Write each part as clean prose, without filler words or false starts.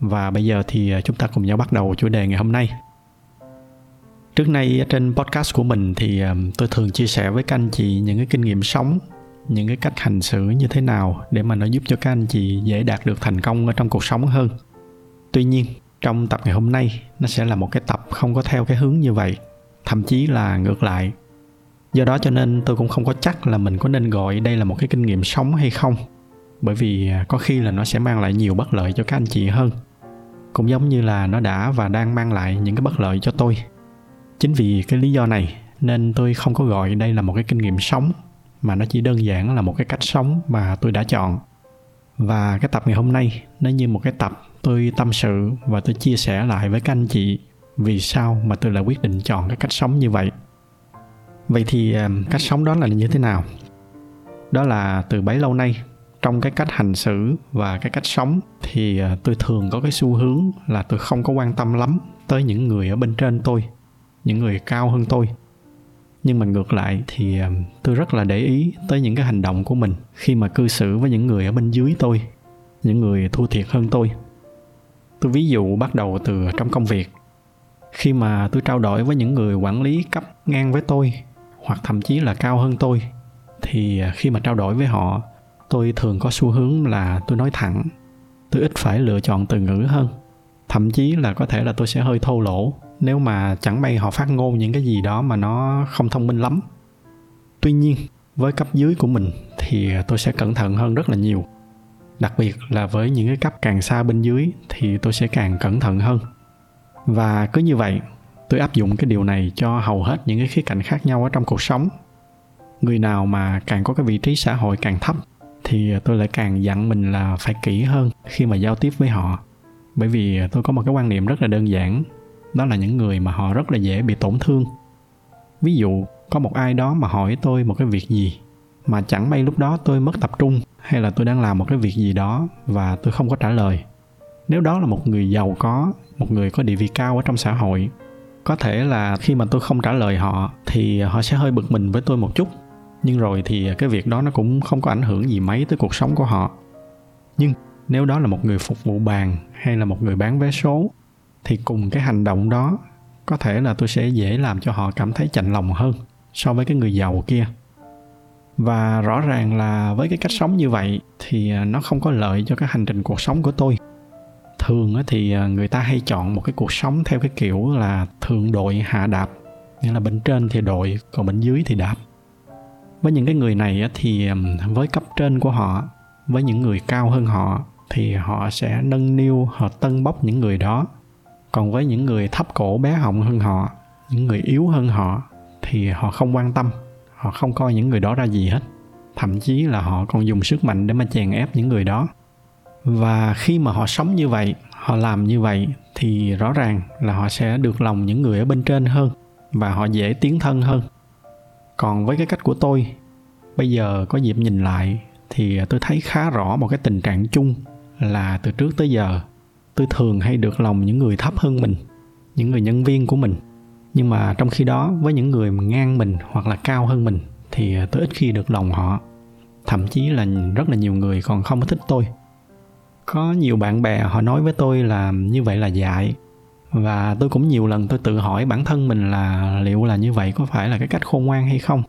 và bây giờ thì chúng ta cùng nhau bắt đầu chủ đề ngày hôm nay. Trước nay trên podcast của mình thì tôi thường chia sẻ với các anh chị những cái kinh nghiệm sống, những cái cách hành xử như thế nào để mà nó giúp cho các anh chị dễ đạt được thành công ở trong cuộc sống hơn. Tuy nhiên, trong tập ngày hôm nay nó sẽ là một cái tập không có theo cái hướng như vậy, thậm chí là ngược lại. Do đó cho nên tôi cũng không có chắc là mình có nên gọi đây là một cái kinh nghiệm sống hay không, bởi vì có khi là nó sẽ mang lại nhiều bất lợi cho các anh chị hơn, cũng giống như là nó đã và đang mang lại những cái bất lợi cho tôi. Chính vì cái lý do này nên tôi không có gọi đây là một cái kinh nghiệm sống, mà nó chỉ đơn giản là một cái cách sống mà tôi đã chọn. Và cái tập ngày hôm nay nó như một cái tập tôi tâm sự và tôi chia sẻ lại với các anh chị vì sao mà tôi lại quyết định chọn cái cách sống như vậy. Vậy thì cách sống đó là như thế nào? Đó là từ bấy lâu nay, trong cái cách hành xử và cái cách sống thì tôi thường có cái xu hướng là tôi không có quan tâm lắm tới những người ở bên trên tôi, những người cao hơn tôi. Nhưng mà ngược lại thì tôi rất là để ý tới những cái hành động của mình khi mà cư xử với những người ở bên dưới tôi, những người thua thiệt hơn tôi. Tôi ví dụ bắt đầu từ trong công việc. Khi mà tôi trao đổi với những người quản lý cấp ngang với tôi hoặc thậm chí là cao hơn tôi, thì khi mà trao đổi với họ, tôi thường có xu hướng là tôi nói thẳng, tôi ít phải lựa chọn từ ngữ hơn. Thậm chí là có thể là tôi sẽ hơi thô lỗ nếu mà chẳng may họ phát ngôn những cái gì đó mà nó không thông minh lắm. Tuy nhiên, với cấp dưới của mình thì tôi sẽ cẩn thận hơn rất là nhiều. Đặc biệt là với những cái cấp càng xa bên dưới thì tôi sẽ càng cẩn thận hơn. Và cứ như vậy, tôi áp dụng cái điều này cho hầu hết những cái khía cạnh khác nhau ở trong cuộc sống. Người nào mà càng có cái vị trí xã hội càng thấp thì tôi lại càng dặn mình là phải kỹ hơn khi mà giao tiếp với họ. Bởi vì tôi có một cái quan niệm rất là đơn giản, đó là những người mà họ rất là dễ bị tổn thương. Ví dụ, có một ai đó mà hỏi tôi một cái việc gì mà chẳng may lúc đó tôi mất tập trung hay là tôi đang làm một cái việc gì đó và tôi không có trả lời. Nếu đó là một người giàu có, một người có địa vị cao ở trong xã hội, có thể là khi mà tôi không trả lời họ thì họ sẽ hơi bực mình với tôi một chút. Nhưng rồi thì cái việc đó nó cũng không có ảnh hưởng gì mấy tới cuộc sống của họ. Nhưng nếu đó là một người phục vụ bàn hay là một người bán vé số, thì cùng cái hành động đó có thể là tôi sẽ dễ làm cho họ cảm thấy chạnh lòng hơn so với cái người giàu kia. Và rõ ràng là với cái cách sống như vậy thì nó không có lợi cho cái hành trình cuộc sống của tôi. Thường thì người ta hay chọn một cái cuộc sống theo cái kiểu là thượng đội hạ đạp, nghĩa là bên trên thì đội, còn bên dưới thì đạp. Với những cái người này thì với cấp trên của họ, với những người cao hơn họ thì họ sẽ nâng niu, họ tâng bốc những người đó. Còn với những người thấp cổ bé họng hơn họ, những người yếu hơn họ thì họ không quan tâm, họ không coi những người đó ra gì hết. Thậm chí là họ còn dùng sức mạnh để mà chèn ép những người đó. Và khi mà họ sống như vậy, họ làm như vậy thì rõ ràng là họ sẽ được lòng những người ở bên trên hơn và họ dễ tiến thân hơn. Còn với cái cách của tôi, bây giờ có dịp nhìn lại thì tôi thấy khá rõ một cái tình trạng chung là từ trước tới giờ tôi thường hay được lòng những người thấp hơn mình, những người nhân viên của mình. Nhưng mà trong khi đó với những người ngang mình hoặc là cao hơn mình thì tôi ít khi được lòng họ. Thậm chí là rất là nhiều người còn không có thích tôi. Có nhiều bạn bè họ nói với tôi là như vậy là dại. Và tôi cũng nhiều lần tôi tự hỏi bản thân mình là liệu là như vậy có phải là cái cách khôn ngoan hay không?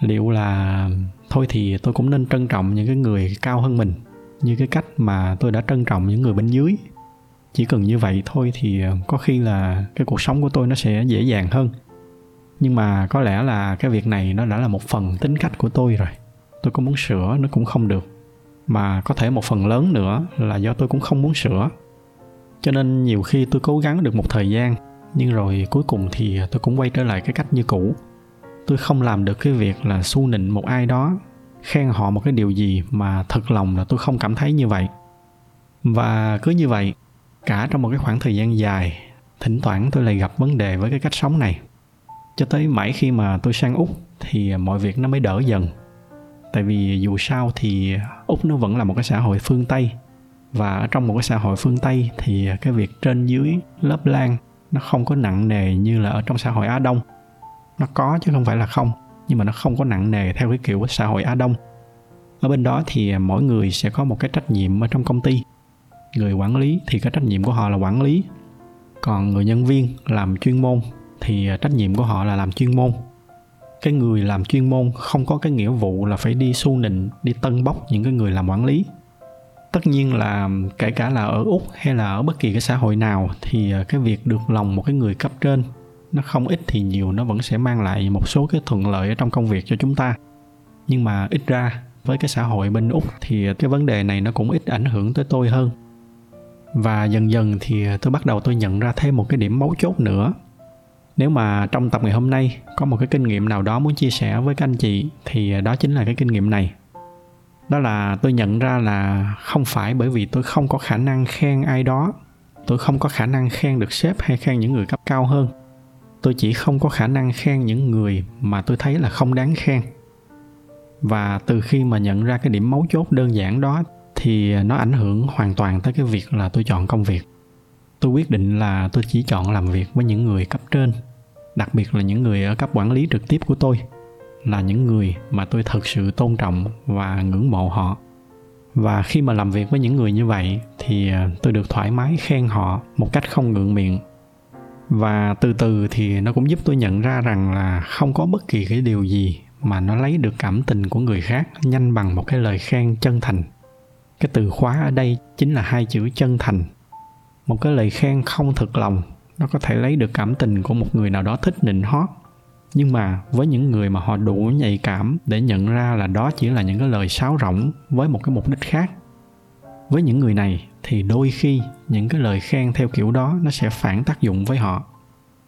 Liệu là thôi thì tôi cũng nên trân trọng những cái người cao hơn mình như cái cách mà tôi đã trân trọng những người bên dưới. Chỉ cần như vậy thôi thì có khi là cái cuộc sống của tôi nó sẽ dễ dàng hơn. Nhưng mà có lẽ là cái việc này nó đã là một phần tính cách của tôi rồi. Tôi có muốn sửa nó cũng không được. Mà có thể một phần lớn nữa là do tôi cũng không muốn sửa. Cho nên nhiều khi tôi cố gắng được một thời gian, nhưng rồi cuối cùng thì tôi cũng quay trở lại cái cách như cũ. Tôi không làm được cái việc là xu nịnh một ai đó, khen họ một cái điều gì mà thật lòng là tôi không cảm thấy như vậy. Và cứ như vậy, cả trong một cái khoảng thời gian dài, thỉnh thoảng tôi lại gặp vấn đề với cái cách sống này. Cho tới mãi khi mà tôi sang Úc thì mọi việc nó mới đỡ dần. Tại vì dù sao thì Úc nó vẫn là một cái xã hội phương Tây, và ở trong một cái xã hội phương Tây thì cái việc trên dưới lớp lang nó không có nặng nề như là ở trong xã hội Á Đông. Nó có chứ không phải là không, nhưng mà nó không có nặng nề theo cái kiểu xã hội Á Đông. Ở bên đó thì mỗi người sẽ có một cái trách nhiệm ở trong công ty. Người quản lý thì cái trách nhiệm của họ là quản lý, còn người nhân viên làm chuyên môn thì trách nhiệm của họ là làm chuyên môn. Cái người làm chuyên môn không có cái nghĩa vụ là phải đi xu nịnh, đi tâng bốc những cái người làm quản lý. Tất nhiên là kể cả là ở Úc hay là ở bất kỳ cái xã hội nào thì cái việc được lòng một cái người cấp trên nó không ít thì nhiều, nó vẫn sẽ mang lại một số cái thuận lợi ở trong công việc cho chúng ta. Nhưng mà ít ra với cái xã hội bên Úc thì cái vấn đề này nó cũng ít ảnh hưởng tới tôi hơn. Và dần dần thì tôi nhận ra thêm một cái điểm mấu chốt nữa. Nếu mà trong tập ngày hôm nay có một cái kinh nghiệm nào đó muốn chia sẻ với các anh chị thì đó chính là cái kinh nghiệm này. Đó là tôi nhận ra là không phải bởi vì tôi không có khả năng khen ai đó, tôi không có khả năng khen được sếp hay khen những người cấp cao hơn. Tôi chỉ không có khả năng khen những người mà tôi thấy là không đáng khen. Và từ khi mà nhận ra cái điểm mấu chốt đơn giản đó thì nó ảnh hưởng hoàn toàn tới cái việc là tôi chọn công việc. Tôi quyết định là tôi chỉ chọn làm việc với những người cấp trên, đặc biệt là những người ở cấp quản lý trực tiếp của tôi, là những người mà tôi thực sự tôn trọng và ngưỡng mộ họ. Và khi mà làm việc với những người như vậy thì tôi được thoải mái khen họ một cách không ngượng miệng. Và từ từ thì nó cũng giúp tôi nhận ra rằng là không có bất kỳ cái điều gì mà nó lấy được cảm tình của người khác nhanh bằng một cái lời khen chân thành. Cái từ khóa ở đây chính là hai chữ chân thành. Một cái lời khen không thực lòng, nó có thể lấy được cảm tình của một người nào đó thích nịnh hót. Nhưng mà với những người mà họ đủ nhạy cảm để nhận ra là đó chỉ là những cái lời sáo rỗng với một cái mục đích khác, với những người này thì đôi khi những cái lời khen theo kiểu đó nó sẽ phản tác dụng với họ.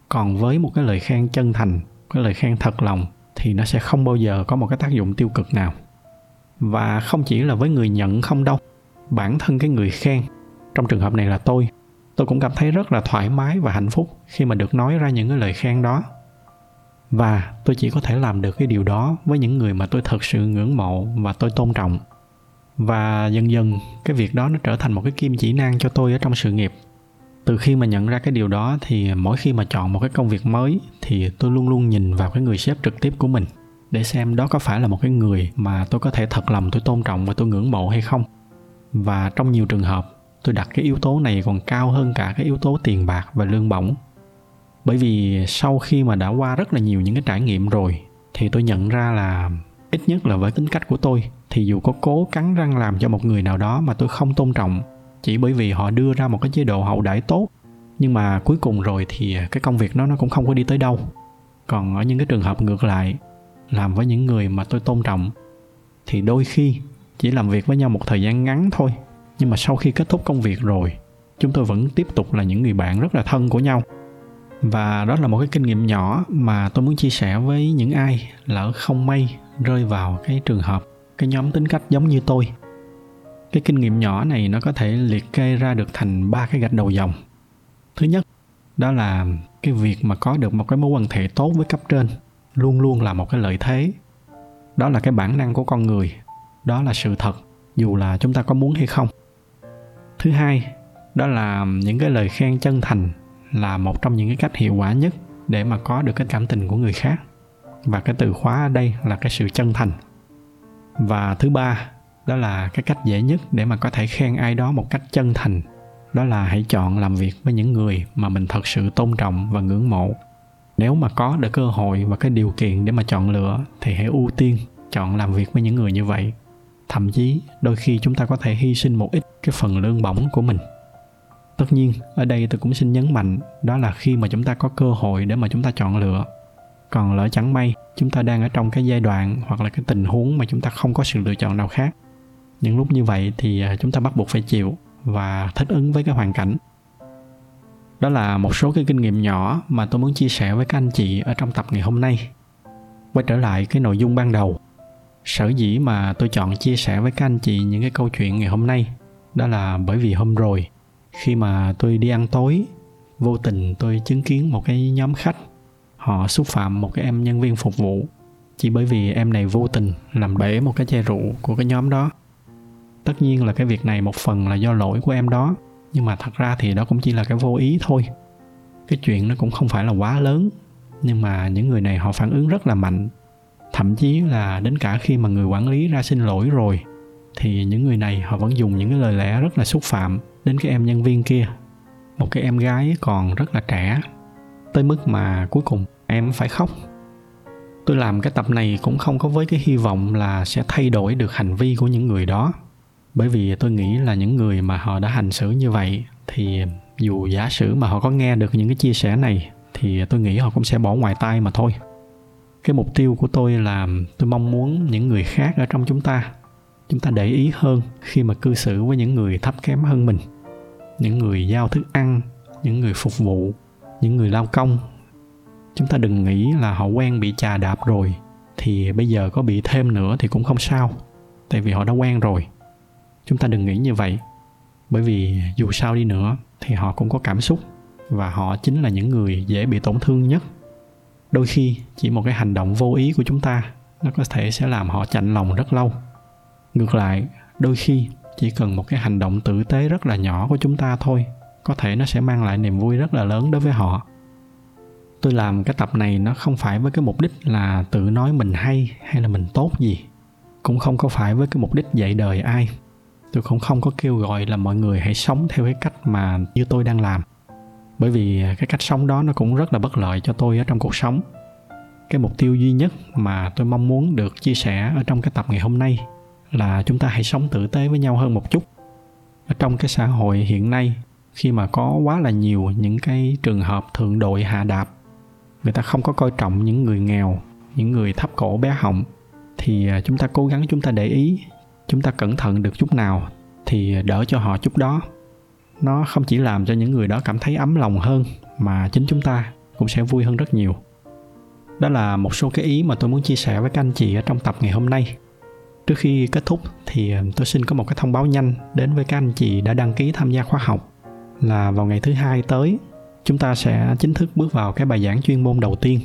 Còn với một cái lời khen chân thành, cái lời khen thật lòng thì nó sẽ không bao giờ có một cái tác dụng tiêu cực nào. Và không chỉ là với người nhận không đâu, bản thân cái người khen, trong trường hợp này là tôi cũng cảm thấy rất là thoải mái và hạnh phúc khi mà được nói ra những cái lời khen đó. Và tôi chỉ có thể làm được cái điều đó với những người mà tôi thật sự ngưỡng mộ và tôi tôn trọng. Và dần dần cái việc đó nó trở thành một cái kim chỉ nam cho tôi ở trong sự nghiệp. Từ khi mà nhận ra cái điều đó thì mỗi khi mà chọn một cái công việc mới thì tôi luôn luôn nhìn vào cái người sếp trực tiếp của mình để xem đó có phải là một cái người mà tôi có thể thật lòng tôi tôn trọng và tôi ngưỡng mộ hay không. Và trong nhiều trường hợp tôi đặt cái yếu tố này còn cao hơn cả cái yếu tố tiền bạc và lương bổng. Bởi vì sau khi mà đã qua rất là nhiều những cái trải nghiệm rồi thì tôi nhận ra là ít nhất là với tính cách của tôi thì dù có cố cắn răng làm cho một người nào đó mà tôi không tôn trọng chỉ bởi vì họ đưa ra một cái chế độ hậu đãi tốt, nhưng mà cuối cùng rồi thì cái công việc nó cũng không có đi tới đâu. Còn ở những cái trường hợp ngược lại, làm với những người mà tôi tôn trọng thì đôi khi chỉ làm việc với nhau một thời gian ngắn thôi, nhưng mà sau khi kết thúc công việc rồi, chúng tôi vẫn tiếp tục là những người bạn rất là thân của nhau. Và đó là một cái kinh nghiệm nhỏ mà tôi muốn chia sẻ với những ai lỡ không may rơi vào cái trường hợp, cái nhóm tính cách giống như tôi. Cái kinh nghiệm nhỏ này nó có thể liệt kê ra được thành 3 cái gạch đầu dòng. Thứ nhất, đó là cái việc mà có được một cái mối quan hệ tốt với cấp trên luôn luôn là một cái lợi thế. Đó là cái bản năng của con người, đó là sự thật, dù là chúng ta có muốn hay không. Thứ hai, đó là những cái lời khen chân thành là một trong những cái cách hiệu quả nhất để mà có được cái cảm tình của người khác. Và cái từ khóa ở đây là cái sự chân thành. Và thứ ba, đó là cái cách dễ nhất để mà có thể khen ai đó một cách chân thành. Đó là hãy chọn làm việc với những người mà mình thật sự tôn trọng và ngưỡng mộ. Nếu mà có được cơ hội và cái điều kiện để mà chọn lựa thì hãy ưu tiên chọn làm việc với những người như vậy. Thậm chí đôi khi chúng ta có thể hy sinh một ít cái phần lương bổng của mình. Tất nhiên, ở đây tôi cũng xin nhấn mạnh, đó là khi mà chúng ta có cơ hội để mà chúng ta chọn lựa. Còn lỡ chẳng may, chúng ta đang ở trong cái giai đoạn hoặc là cái tình huống mà chúng ta không có sự lựa chọn nào khác. Những lúc như vậy thì chúng ta bắt buộc phải chịu và thích ứng với cái hoàn cảnh. Đó là một số cái kinh nghiệm nhỏ mà tôi muốn chia sẻ với các anh chị ở trong tập ngày hôm nay. Quay trở lại cái nội dung ban đầu. Sở dĩ mà tôi chọn chia sẻ với các anh chị những cái câu chuyện ngày hôm nay, đó là bởi vì hôm rồi, khi mà tôi đi ăn tối vô tình tôi chứng kiến một cái nhóm khách họ xúc phạm một cái em nhân viên phục vụ chỉ bởi vì em này vô tình làm bể một cái chai rượu của cái nhóm đó. Tất nhiên là cái việc này một phần là do lỗi của em đó, nhưng mà thật ra thì đó cũng chỉ là cái vô ý thôi. Cái chuyện nó cũng không phải là quá lớn, nhưng mà những người này họ phản ứng rất là mạnh. Thậm chí là đến cả khi mà người quản lý ra xin lỗi rồi thì những người này họ vẫn dùng những cái lời lẽ rất là xúc phạm đến cái em nhân viên kia. Một cái em gái còn rất là trẻ, tới mức mà cuối cùng em phải khóc. Tôi làm cái tập này cũng không có với cái hy vọng là sẽ thay đổi được hành vi của những người đó. Bởi vì tôi nghĩ là những người mà họ đã hành xử như vậy thì dù giả sử mà họ có nghe được những cái chia sẻ này thì tôi nghĩ họ cũng sẽ bỏ ngoài tai mà thôi. Cái mục tiêu của tôi là tôi mong muốn những người khác ở trong chúng ta để ý hơn khi mà cư xử với những người thấp kém hơn mình. Những người giao thức ăn, những người phục vụ, những người lao công. Chúng ta đừng nghĩ là họ quen bị chà đạp rồi thì bây giờ có bị thêm nữa thì cũng không sao, tại vì họ đã quen rồi. Chúng ta đừng nghĩ như vậy, bởi vì dù sao đi nữa thì họ cũng có cảm xúc và họ chính là những người dễ bị tổn thương nhất. Đôi khi chỉ một cái hành động vô ý của chúng ta nó có thể sẽ làm họ chạnh lòng rất lâu. Ngược lại, đôi khi chỉ cần một cái hành động tử tế rất là nhỏ của chúng ta thôi, có thể nó sẽ mang lại niềm vui rất là lớn đối với họ. Tôi làm cái tập này nó không phải với cái mục đích là tự nói mình hay là mình tốt gì, cũng không có phải với cái mục đích dạy đời ai. Tôi cũng không có kêu gọi là mọi người hãy sống theo cái cách mà như tôi đang làm, bởi vì cái cách sống đó nó cũng rất là bất lợi cho tôi ở trong cuộc sống. Cái mục tiêu duy nhất mà tôi mong muốn được chia sẻ ở trong cái tập ngày hôm nay là chúng ta hãy sống tử tế với nhau hơn một chút. Ở trong cái xã hội hiện nay, khi mà có quá là nhiều những cái trường hợp thượng đội hạ đạp, người ta không có coi trọng những người nghèo, những người thấp cổ bé họng, thì chúng ta cố gắng chúng ta để ý, chúng ta cẩn thận được chút nào thì đỡ cho họ chút đó. Nó không chỉ làm cho những người đó cảm thấy ấm lòng hơn, mà chính chúng ta cũng sẽ vui hơn rất nhiều. Đó là một số cái ý mà tôi muốn chia sẻ với các anh chị ở trong tập ngày hôm nay. Trước khi kết thúc thì tôi xin có một cái thông báo nhanh đến với các anh chị đã đăng ký tham gia khóa học, là vào ngày thứ hai tới chúng ta sẽ chính thức bước vào cái bài giảng chuyên môn đầu tiên.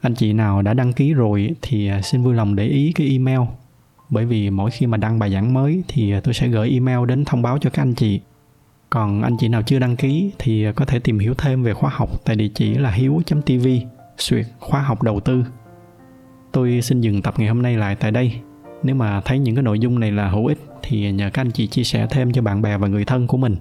Anh chị nào đã đăng ký rồi thì xin vui lòng để ý cái email, bởi vì mỗi khi mà đăng bài giảng mới thì tôi sẽ gửi email đến thông báo cho các anh chị. Còn anh chị nào chưa đăng ký thì có thể tìm hiểu thêm về khóa học tại địa chỉ là hiếu.tv/khóa học đầu tư. Tôi xin dừng tập ngày hôm nay lại tại đây. Nếu mà thấy những cái nội dung này là hữu ích thì nhờ các anh chị chia sẻ thêm cho bạn bè và người thân của mình.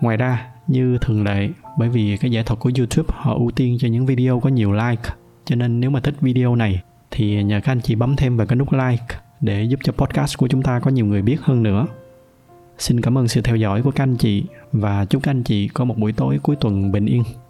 Ngoài ra, như thường lệ, bởi vì cái giải thuật của YouTube họ ưu tiên cho những video có nhiều like, cho nên nếu mà thích video này thì nhờ các anh chị bấm thêm vào cái nút like để giúp cho podcast của chúng ta có nhiều người biết hơn nữa. Xin cảm ơn sự theo dõi của các anh chị và chúc các anh chị có một buổi tối cuối tuần bình yên.